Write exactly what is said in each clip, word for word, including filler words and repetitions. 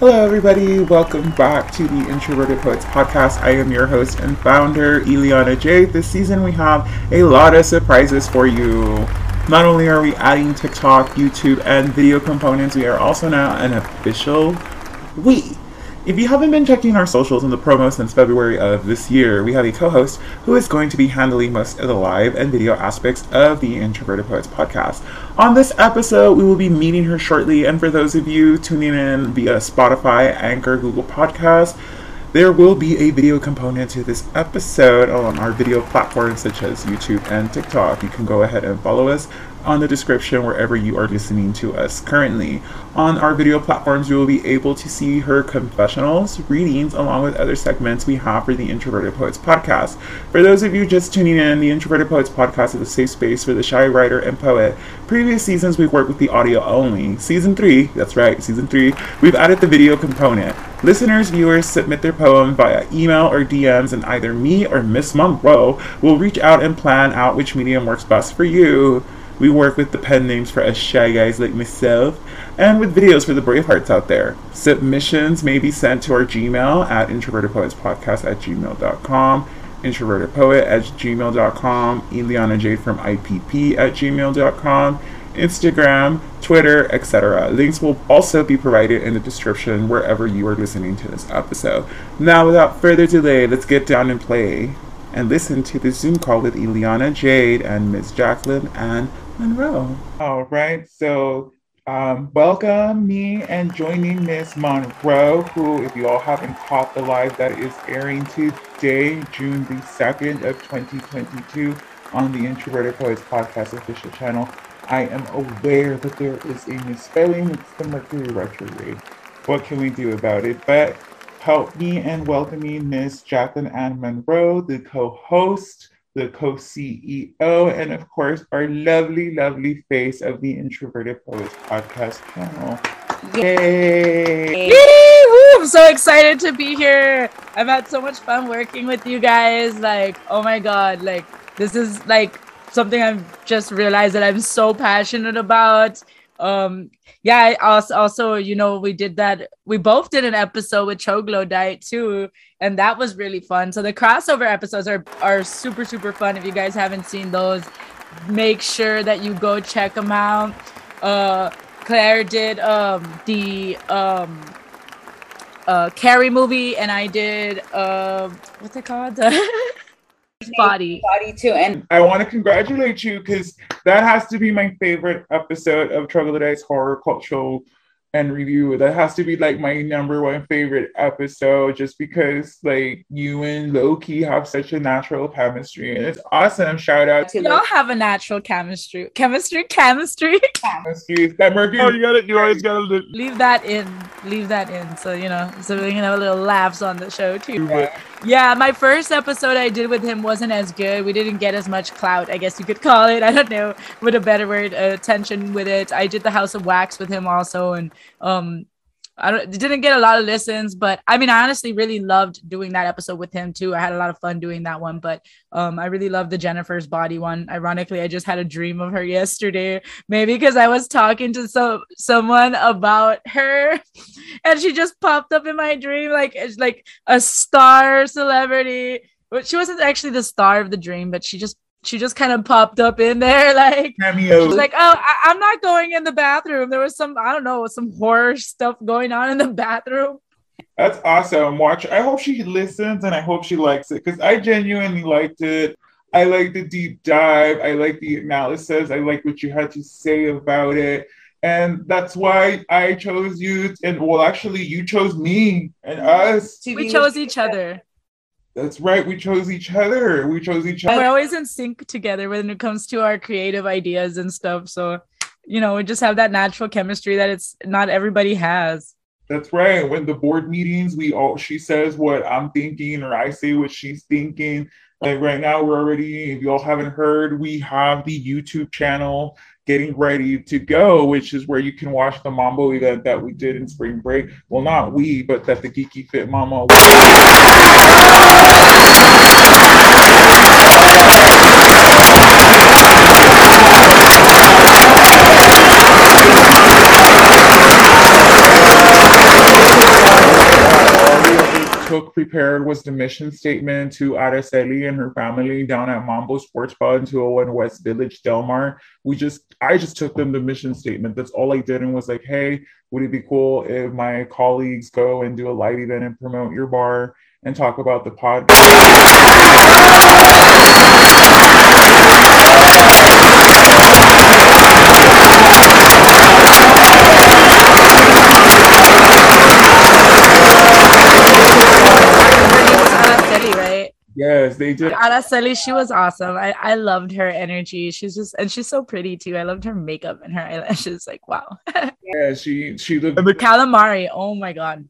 Hello everybody, welcome back to the Introverted Poets Podcast. I am your host and founder, Ilana Jade. This season we have a lot of surprises for you. Not only are we adding TikTok, YouTube, and video components, we are also now an official we. If you haven't been checking our socials and the promo since February of this year, we have a co-host who is going to be handling most of the live and video aspects of the Introverted Poets Podcast. On this episode, we will be meeting her shortly, and for those of you tuning in via Spotify, Anchor, Google Podcasts, there will be a video component to this episode on our video platforms such as YouTube and TikTok. You can go ahead and follow us on the description wherever you are listening to us currently. On our video platforms, you will be able to see her confessionals, readings, along with other segments we have for the Introverted Poets Podcast. For those of you just tuning in, the Introverted Poets Podcast is a safe space for the shy writer and poet. Previous seasons, we've worked with the audio only. Season three, that's right, season three, we've added the video component. Listeners, viewers submit their poem via email or D Ms, and either me or Miss Monroe will reach out and plan out which medium works best for you. We work with the pen names for us shy guys like myself, and with videos for the brave hearts out there. Submissions may be sent to our Gmail at introverted poets podcast at gmail dot com, introverted poet at gmail dot com, Eliana Jade from I P P at gmail dot com, Instagram, Twitter, et cetera. Links will also be provided in the description wherever you are listening to this episode. Now, without further delay, let's get down and play and listen to the Zoom call with Ilana Jade and Miss Jacqueline Anne Monroe. All right, so um, welcome me and joining Miss Monroe, who, if you all haven't caught the live that is airing today, June the second of twenty twenty-two, on the Introverted Poets Podcast official channel. I am aware that there is a misspelling. It's the Mercury retrograde. What can we do about it? But help me in welcoming Miss Jacqueline Anne Monroe, the co-host, the co-C E O, and of course, our lovely, lovely face of the Introverted Poets Podcast channel. Yay! Yay. Woo, I'm so excited to be here. I've had so much fun working with you guys. Like, oh my God, like this is like something I've just realized that I'm so passionate about. Um, yeah, also, also, you know, we did that. We both did an episode with Troglodyte too, and that was really fun. So the crossover episodes are, are super, super fun. If you guys haven't seen those, make sure that you go check them out. Uh, Claire did um, the um, uh, Carrie movie, and I did, uh, what's it called? Body. Body too. And I want to congratulate you because that has to be my favorite episode of Troglodyte's Horror Cultural and Review. That has to be like my number one favorite episode, just because like you and Loki have such a natural chemistry, and it's awesome. Shout out to y'all. Have a natural chemistry, chemistry, chemistry. chemistry. That Mercury. Oh, you got it. You always got to leave that in. Leave that in. So you know, so we can have a little laughs on the show too. Yeah. Yeah, my first episode I did with him wasn't as good. We didn't get as much clout, I guess you could call it. I don't know what a better word, uh, attention with it. I did the House of Wax with him also, and um, I don't, didn't get a lot of listens. But I mean, I honestly really loved doing that episode with him too. I had a lot of fun doing that one, but um, I really loved the Jennifer's Body one. Ironically, I just had a dream of her yesterday, maybe because I was talking to so someone about her. And she just popped up in my dream, like like a star celebrity. She wasn't actually the star of the dream, but she just she just kind of popped up in there, like she's like, "Oh, I- I'm not going in the bathroom." There was some, I don't know, some horror stuff going on in the bathroom. That's awesome. Watch. I hope she listens and I hope she likes it because I genuinely liked it. I like the deep dive. I like the analysis. I like what you had to say about it. And that's why I chose you, and well, actually, you chose me and us. We chose each other. That's right. We chose each other. We chose each other. We're always in sync together when it comes to our creative ideas and stuff. So, you know, we just have that natural chemistry that it's not everybody has. That's right. When the board meetings, we all she says what I'm thinking, or I say what she's thinking. Like right now, we're already, if y'all haven't heard, we have the YouTube channel getting ready to go, which is where you can watch the Mambo event that we did in spring break. Well, not we, but that the Geeky Fit Mama. cook prepared was the mission statement to Araceli and her family down at Mambo Sports Bar in two oh one West Village, Del Mar. We just, I just took them the mission statement. That's all I did, and was like, hey, would it be cool if my colleagues go and do a live event and promote your bar and talk about the podcast? Yes, they did. Araceli, she was awesome. I, I loved her energy. She's just, and she's so pretty too. I loved her makeup and her eyelashes. Like, wow. Yeah, she she looked. The calamari. Oh my god.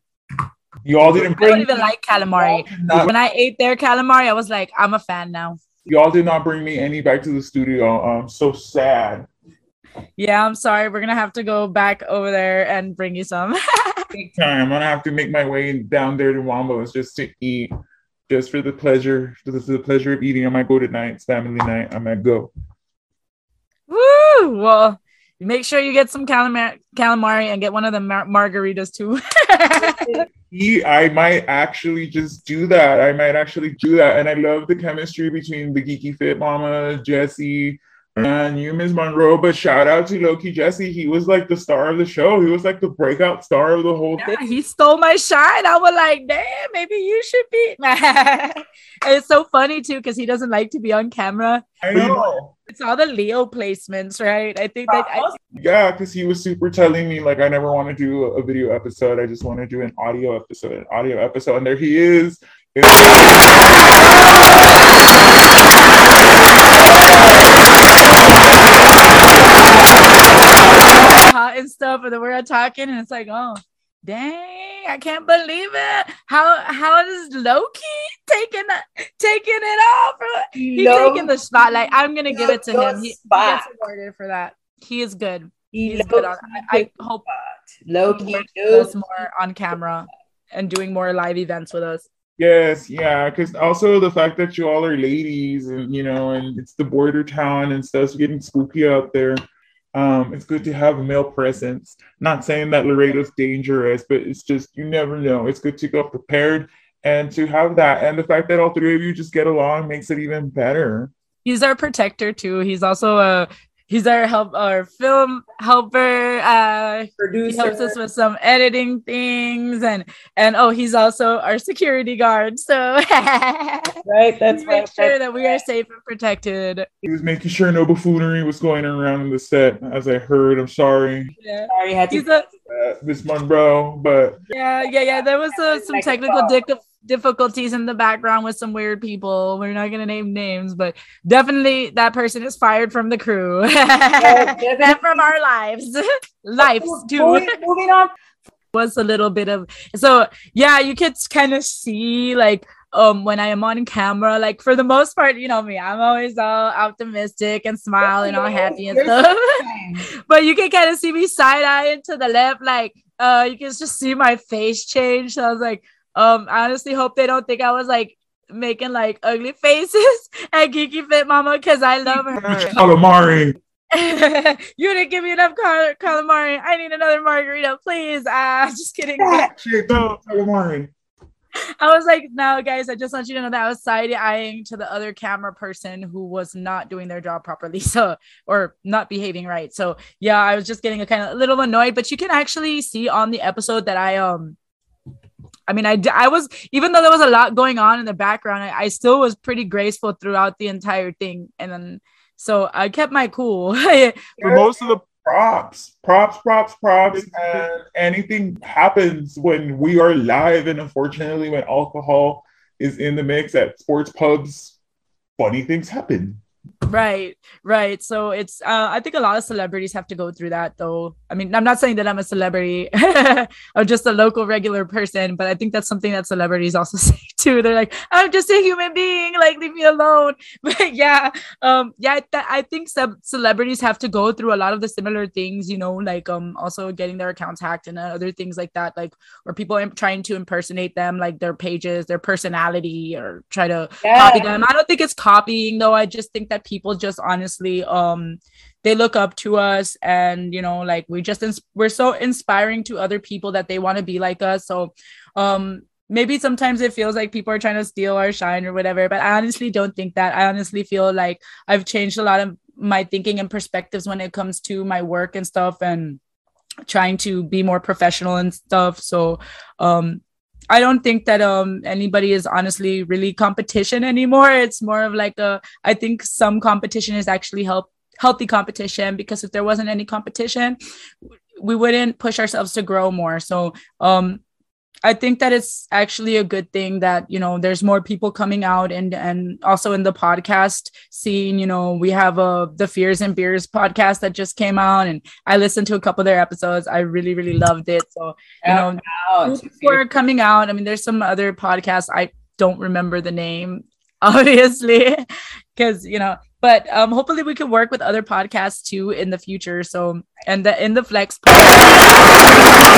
You all didn't. Bring I don't even me. like calamari. Not- when I ate their calamari, I was like, I'm a fan now. Y'all did not bring me any back to the studio. I'm so sad. Yeah, I'm sorry. We're gonna have to go back over there and bring you some. Big time. I'm gonna have to make my way down there to Wambo's just to eat. Just for the pleasure, just for the pleasure of eating. I might go tonight. It's family night. I might go. Woo! Well, make sure you get some calamari, calamari and get one of the mar- margaritas too. I might actually just do that. I might actually do that. And I love the chemistry between the Geeky Fit Mama, Jessie, and you, Miz Monroe. But shout out to Loki Jesse. He was like the star of the show. He was like the breakout star of the whole yeah, thing. He stole my shine. I was like, damn, maybe you should be. It's so funny too, because he doesn't like to be on camera. I know. It's all the Leo placements, right? I think that. I- yeah, because he was super telling me, like, I never want to do a video episode. I just want to do an audio episode, an audio episode. And there he is. And stuff, and then we're talking, and it's like, oh, dang, I can't believe it. How how is Loki taking taking it off? He's no, taking the spotlight. I'm gonna no, give it to no him. He, he gets awarded for that. He is good. He's Loki good. On, I, I hope Loki does more on camera and doing more live events with us. Yes, yeah, because also the fact that you all are ladies, and you know, and it's the border town and stuff, so getting spooky out there. Um, it's good to have a male presence. Not saying that Laredo's dangerous, but it's just, you never know. It's good to go prepared and to have that. And the fact that all three of you just get along makes it even better. He's our protector too. He's also a, he's our help, our film helper. Uh, Producer. He helps us with some editing things. And, and oh, he's also our security guard. So right, that's make right, sure that's that we right. are safe and protected. He was making sure no buffoonery was going around in the set, as I heard. I'm sorry. Yeah. Sorry, had to a, uh, Miz Monroe, but yeah, yeah, yeah. There was uh, some technical dic- difficulties in the background with some weird people. We're not gonna name names, but definitely that person is fired from the crew and from our lives, lives too. Moving, moving on. Was a little bit of so yeah, you could kind of see like. Um, when I am on camera, like for the most part, you know me, I'm always all optimistic and smile and all happy and stuff. But you can kind of see me side eyeing to the left, like uh, you can just see my face change. So I was like, um, I honestly hope they don't think I was like making like ugly faces at Geeky Fit Mama because I love her. Calamari. You didn't give me enough cal- calamari. I need another margarita, please. Ah, uh, just kidding. Shit, no calamari. I was like, no, guys, I just want you to know that I was side-eyeing to the other camera person who was not doing their job properly, so or not behaving right. So yeah, I was just getting a kind of a little annoyed, but you can actually see on the episode that I um, I mean, I I was even though there was a lot going on in the background, I, I still was pretty graceful throughout the entire thing, and then so I kept my cool. For most of the Props, props, props, props, and anything happens when we are live, and unfortunately, when alcohol is in the mix at sports pubs, funny things happen. Right, right. So it's, uh, I think a lot of celebrities have to go through that, though. I mean, I'm not saying that I'm a celebrity or just a local regular person, but I think that's something that celebrities also say too. They're like, I'm just a human being, like, leave me alone. But yeah, um, yeah, th- I think sub- celebrities have to go through a lot of the similar things, you know, like um, also getting their accounts hacked and other things like that, like, or people imp- trying to impersonate them, like their pages, their personality, or try to yeah. copy them. I don't think it's copying, though. I just think that people just honestly, um, they look up to us, and you know, like we just ins- we're so inspiring to other people that they want to be like us. So, um, maybe sometimes it feels like people are trying to steal our shine or whatever, but I honestly don't think that. I honestly feel like I've changed a lot of my thinking and perspectives when it comes to my work and stuff, and trying to be more professional and stuff. So um, I don't think that um, anybody is honestly really competition anymore. It's more of like a, I think some competition is actually help, healthy competition, because if there wasn't any competition, we wouldn't push ourselves to grow more. So um, I think that it's actually a good thing that, you know, there's more people coming out, and, and also in the podcast scene, you know, we have a, the Fears and Beers podcast that just came out, and I listened to a couple of their episodes. I really, really loved it. So, you know, we're coming out. I mean, there's some other podcasts. I don't remember the name, obviously, because, you know, but um, hopefully we can work with other podcasts too in the future. So, and the, in the Flex podcast.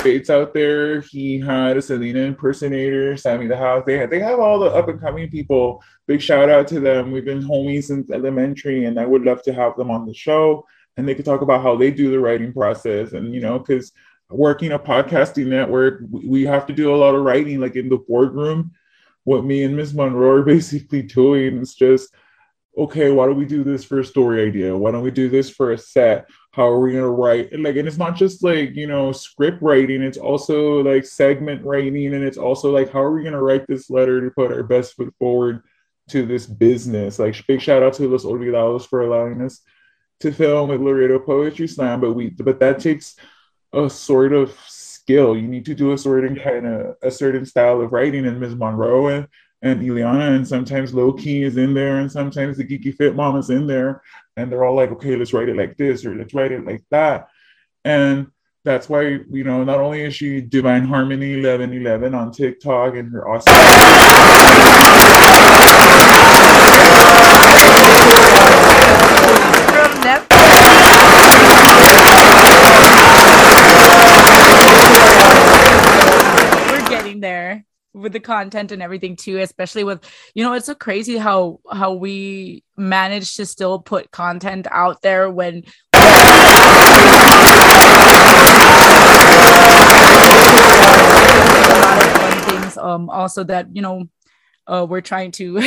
Spates out there. He had a Selena impersonator, Sammy the House. They have, they have all the up and coming people. Big shout out to them. We've been homies since elementary, and I would love to have them on the show, and they could talk about how they do the writing process. And you know, because working a podcasting network, we have to do a lot of writing, like in the boardroom. What me and Miss Monroe are basically doing is just, okay, why don't we do this for a story idea? Why don't we do this for a set? How are we going to write? And like, and it's not just like, you know, script writing. It's also like segment writing. And it's also like, how are we going to write this letter to put our best foot forward to this business? Like, big shout out to Los Olvidados for allowing us to film with Laredo Poetry Slam. But we, but that takes a sort of skill. You need to do a certain kind of, a certain style of writing. And Miz Monroe and And Ilana, and sometimes Loki is in there, and sometimes the Geeky Fit Mama's in there, and they're all like, okay, let's write it like this, or let's write it like that. And that's why, you know, not only is she Divine Harmony eleven eleven on TikTok and her awesome from Netflix. We're getting there with the content and everything too, especially with, you know, it's so crazy how how we manage to still put content out there when a lot of fun things, um also that, you know, uh we're trying to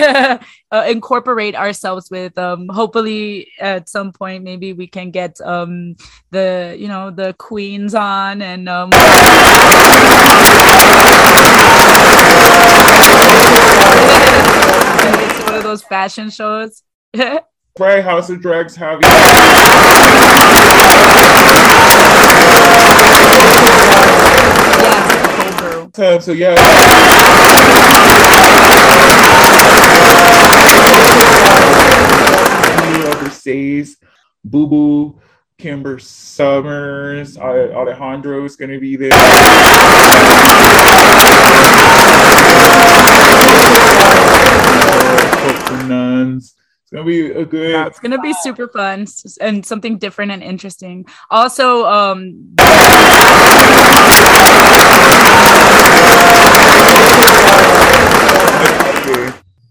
uh, incorporate ourselves with. Um hopefully at some point maybe we can get um the, you know, the queens on, and um it's one of those fashion shows. Right, House of Drags have you. Yes, Cold Brew. Uh, so yeah. Overseas, Boo Boo Kimber Summers, Alejandro is going to be there. Nuns. It's gonna be a good. Yeah, it's gonna be super fun and something different and interesting. Also, um,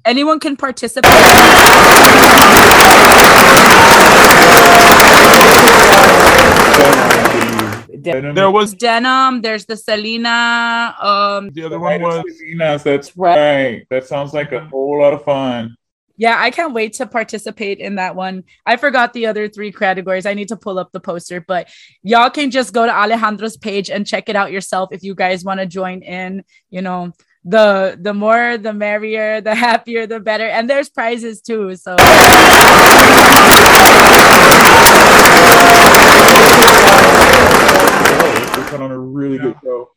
anyone can participate. Denim. There was denim. There's the Selena. Um, the other one was Selena's. That's right. That sounds like a whole lot of fun. Yeah, I can't wait to participate in that one. I forgot the other three categories. I need to pull up the poster, but y'all can just go to Alejandro's page and check it out yourself if you guys want to join in. You know, the the more, the merrier, the happier, the better. And there's prizes too. So. On a really yeah. good show,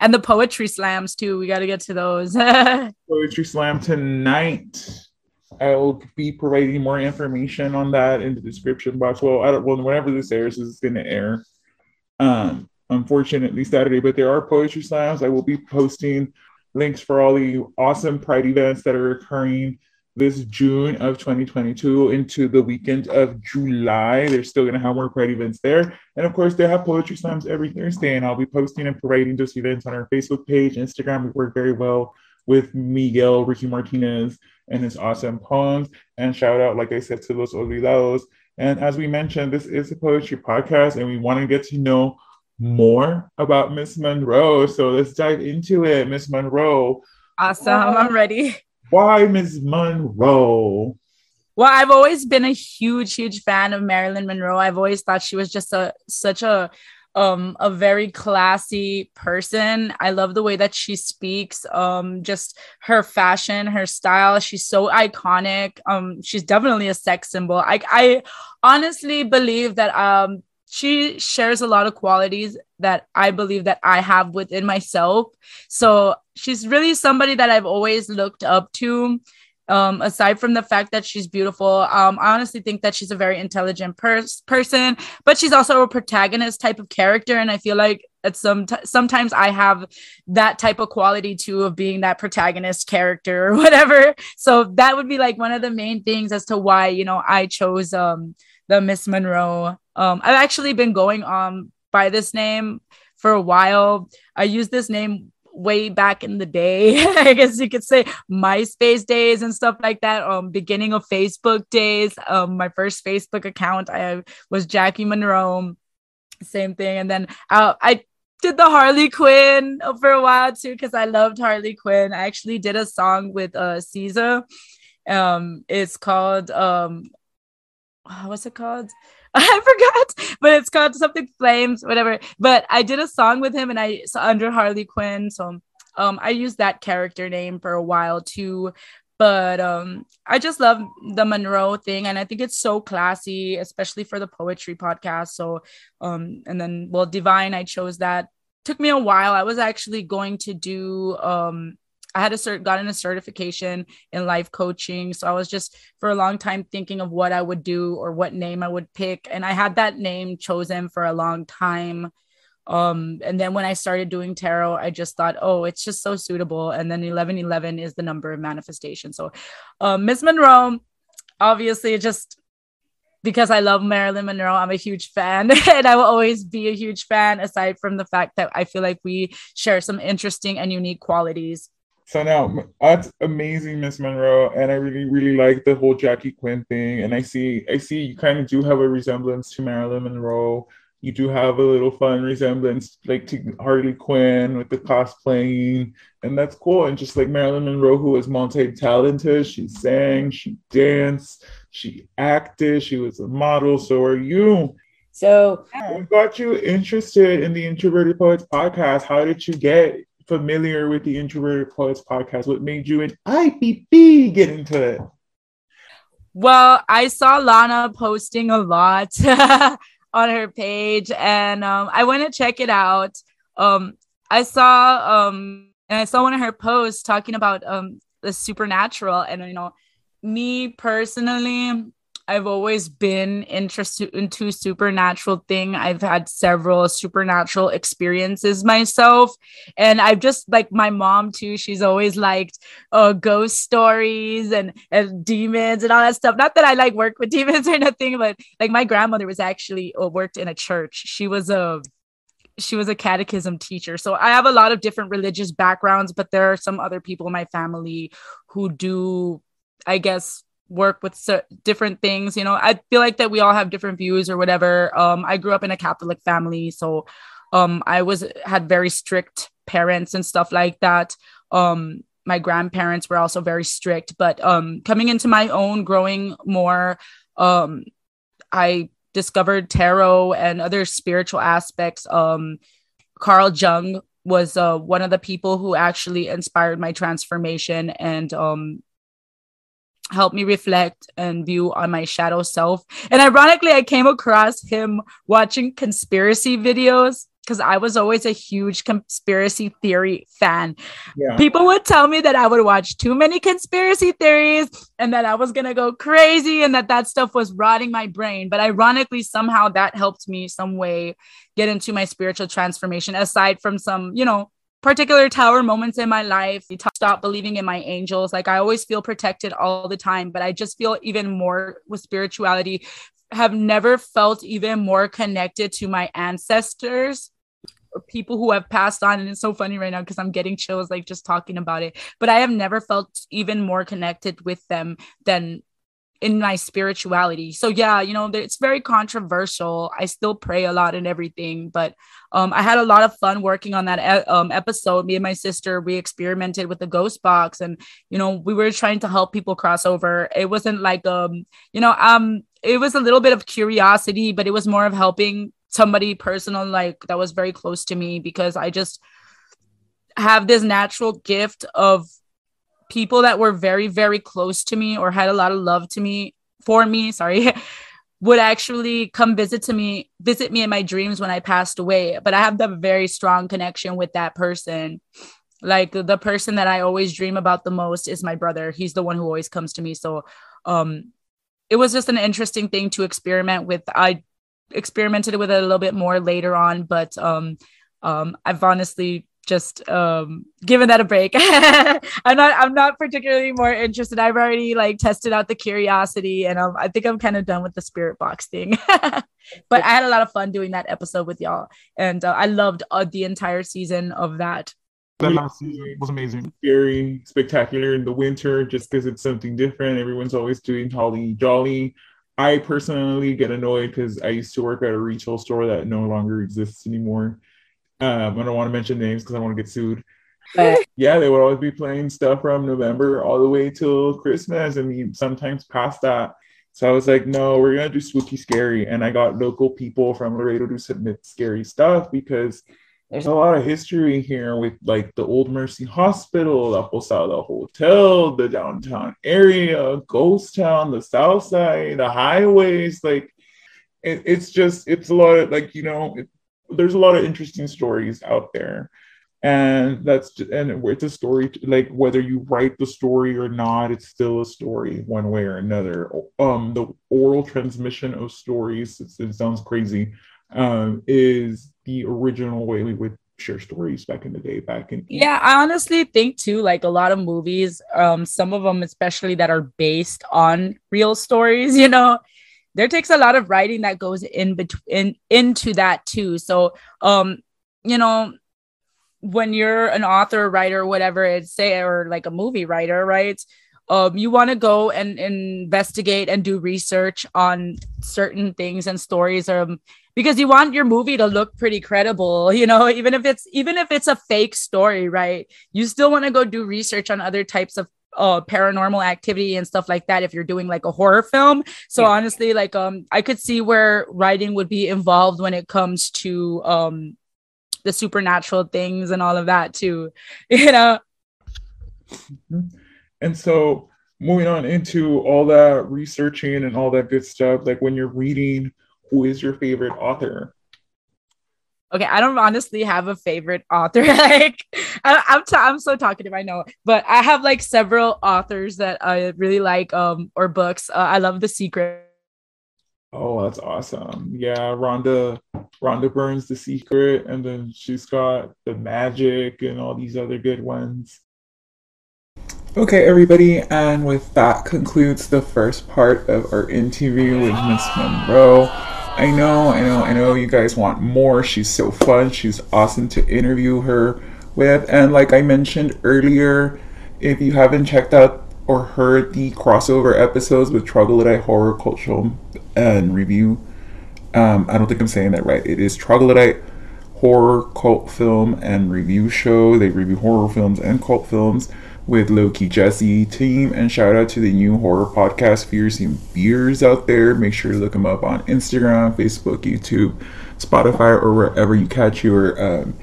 and the poetry slams too. We got to get to those. Poetry slam tonight. I will be providing more information on that in the description box. Well, I don't. Well, whenever this airs, it's going to air. Um, unfortunately Saturday, but there are poetry slams. I will be posting links for all the awesome Pride events that are occurring this June of twenty twenty-two into the weekend of July. They're still going to have more Pride events there. And of course, they have poetry slams every Thursday, and I'll be posting and providing those events on our Facebook page, Instagram. We work very well with Miguel Ricky Martinez and his awesome poems. And shout out, like I said, to Los Olvidados And as we mentioned, this is a poetry podcast, and we want to get to know more about Miss Monroe. So let's dive into it, Miss Monroe. Awesome. Why, I'm ready. Why Miss Monroe? Well, I've always been a huge, huge fan of Marilyn Monroe. I've always thought she was just a such a um a very classy person. I love the way that she speaks, um just her fashion, her style. She's so iconic. Um she's definitely a sex symbol. I I honestly believe that um she shares a lot of qualities that I believe that I have within myself. So she's really somebody that I've always looked up to. Um, aside from the fact that she's beautiful, um, I honestly think that she's a very intelligent pers- person, but she's also a protagonist type of character. And I feel like at some t- sometimes I have that type of quality too, of being that protagonist character or whatever. So that would be like one of the main things as to why, you know, I chose um, the Miss Monroe. Um, I've actually been going um, by this name for a while. I use this name way back in the day, I guess you could say MySpace days and stuff like that. Um, beginning of Facebook days. Um, my first Facebook account I was Jackie Monroe, same thing. And then uh, I did the Harley Quinn for a while too, because I loved Harley Quinn. I actually did a song with uh Caesar. Um, it's called um, what's it called? I forgot, but it's called something Flames, whatever. But I did a song with him, and I so under Harley Quinn. So um, I used that character name for a while too. But um, I just love the Monroe thing, and I think it's so classy, especially for the poetry podcast. So um, and then well, Divine, I chose that. Took me a while. I was actually going to do. Um, I had a cert, gotten a certification in life coaching. So I was just for a long time thinking of what I would do or what name I would pick. And I had that name chosen for a long time. Um, and then when I started doing tarot, I just thought, oh, it's just so suitable. And then eleven eleven is the number of manifestation. So uh, Miss Monroe, obviously just because I love Marilyn Monroe, I'm a huge fan and I will always be a huge fan, aside from the fact that I feel like we share some interesting and unique qualities. So now, that's amazing, Miss Monroe, and I really, really like the whole Jackie Quinn thing. And I see, I see, you kind of do have a resemblance to Marilyn Monroe. You do have a little fun resemblance, like to Harley Quinn with the cosplaying, and that's cool. And just like Marilyn Monroe, who was multi-talented, she sang, she danced, she acted, she was a model. So are you? So we got you interested in the Introverted Poets podcast. How did you get familiar with the Introverted Poets podcast? What made you and I P P get into it? Well, I saw Lana posting a lot on her page, and um, I went to check it out. Um, I saw um, and I saw one of her posts talking about um, the supernatural, and you know, me personally, I've always been interested into supernatural thing. I've had several supernatural experiences myself. And I've just like my mom too, she's always liked uh, ghost stories and, and demons and all that stuff. Not that I like work with demons or nothing, but like my grandmother was actually uh, worked in a church. She was a She was a catechism teacher. So I have a lot of different religious backgrounds, but there are some other people in my family who do, I guess, work with different things. You know, I feel like that we all have different views or whatever. Um, I grew up in a Catholic family, so um, I was had very strict parents and stuff like that. Um, my grandparents were also very strict, but um, coming into my own, growing more, um, I discovered tarot and other spiritual aspects. Um, Carl Jung was uh, one of the people who actually inspired my transformation and um, help me reflect and view on my shadow self. And ironically, I came across him watching conspiracy videos, because I was always a huge conspiracy theory fan. Yeah. People would tell me that I would watch too many conspiracy theories and that I was going to go crazy and that that stuff was rotting my brain. But ironically, somehow that helped me some way get into my spiritual transformation, aside from some, you know, particular tower moments in my life. You stop believing in my angels. Like I always feel protected all the time, but I just feel even more with spirituality, have never felt even more connected to my ancestors or people who have passed on. And it's so funny right now because I'm getting chills, like just talking about it, but I have never felt even more connected with them than in my spirituality. So yeah, you know, it's very controversial. I still pray a lot and everything, but um, I had a lot of fun working on that e- um, episode. Me and my sister, we experimented with the ghost box, and, you know, we were trying to help people cross over. It wasn't like, um, you know, um, it was a little bit of curiosity, but it was more of helping somebody personal, like that was very close to me, because I just have this natural gift of people that were very, very close to me or had a lot of love to me for me, sorry, would actually come visit to me, visit me in my dreams when I passed away. But I have that very strong connection with that person. Like the person that I always dream about the most is my brother. He's the one who always comes to me. So um, it was just an interesting thing to experiment with. I experimented with it a little bit more later on, but um, um, I've honestly just um giving that a break. I'm not I'm not particularly more interested. I've already like tested out the curiosity, and um, I think I'm kind of done with the spirit box thing. But I had a lot of fun doing that episode with y'all, and uh, I loved uh, the entire season of that. That last season was amazing. Very spectacular in the winter, just because it's something different. Everyone's always doing holly jolly. I personally get annoyed because I used to work at a retail store that no longer exists anymore. Um, I don't want to mention names because I don't want to get sued. But yeah, they would always be playing stuff from November all the way till Christmas, and sometimes past that. So I was like, no, we're going to do spooky scary. And I got local people from Laredo to submit scary stuff, because there's a lot of history here with like the old Mercy Hospital, the Posada Hotel, the downtown area, Ghost Town, the South Side, the highways. Like, it, it's just, it's a lot of like, you know, it, there's a lot of interesting stories out there, and that's just, and it's a story like whether you write the story or not, it's still a story one way or another. Um, the oral transmission of stories, it, it sounds crazy, um, is the original way we would share stories back in the day. Back in yeah, I honestly think too, like a lot of movies, um, some of them especially that are based on real stories, you know. There takes a lot of writing that goes in between into that too. So, um, you know, when you're an author, writer, whatever it's say, or like a movie writer, right? Um, you want to go and, and investigate and do research on certain things and stories, um, because you want your movie to look pretty credible, you know. Even if it's even if it's a fake story, right? You still want to go do research on other types of Uh, paranormal activity and stuff like that if you're doing like a horror film. So yeah. Honestly, like um I could see where writing would be involved when it comes to um the supernatural things and all of that too, you know. And so moving on into all that researching and all that good stuff, like when you're reading, who is your favorite author? Okay, I don't honestly have a favorite author. Like, I, I'm, t- I'm so talkative, I know. But I have, like, several authors that I really like, um, or books. Uh, I love The Secret. Oh, that's awesome. Yeah, Rhonda Rhonda Byrne's The Secret. And then she's got The Magic and all these other good ones. Okay, everybody. And with that concludes the first part of our interview with Miss Monroe. I know, I know, I know you guys want more. She's so fun. She's awesome to interview her with. And like I mentioned earlier, if you haven't checked out or heard the crossover episodes with Troglodyte Horror, Cultural, and Review, um, I don't think I'm saying that right. It is Troglodyte Horror, Cult Film, and Review Show. They review horror films and cult films with Loki Jesse team, and shout out to the new horror podcast Fears and Beers out there. Make sure to look them up on Instagram, Facebook, YouTube, Spotify, or wherever you catch your um,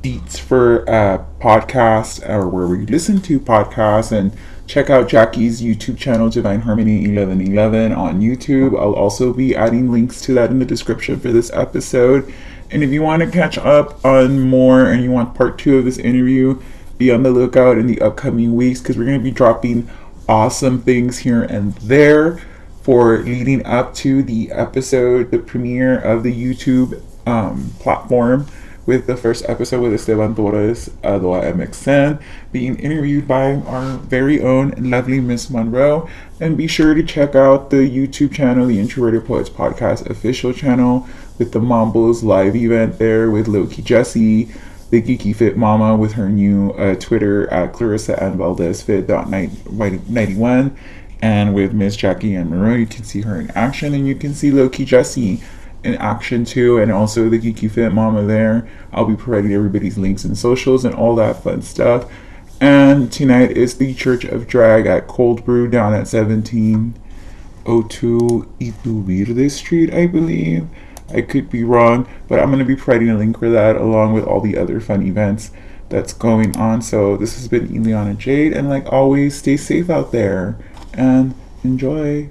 deets for uh, podcasts or wherever you listen to podcasts. And check out Jackie's YouTube channel, Divine Harmony eleven eleven on YouTube. I'll also be adding links to that in the description for this episode. And if you want to catch up on more and you want part two of this interview, be on the lookout in the upcoming weeks, because we're going to be dropping awesome things here and there for leading up to the episode, the premiere of the YouTube um, platform, with the first episode with Esteban Torres, uh, the M X N, being interviewed by our very own lovely Miss Monroe. And be sure to check out the YouTube channel, the Introverted Poets Podcast official channel, with the Mambo's live event there with Loki Jesse, the Geeky Fit Mama with her new uh, Twitter at Clarissa Anveldesfit ninety-one, And with Miss Jackie Anne Monroe, you can see her in action, and you can see Loki Jesse in action too, and also the Geeky Fit Mama there. I'll be providing everybody's links and socials and all that fun stuff. And tonight is the Church of Drag at Cold Brew down at seventeen oh two Iturbide Street, I believe. I could be wrong, but I'm going to be providing a link for that along with all the other fun events that's going on. So this has been Ilana Jade, and like always, stay safe out there and enjoy.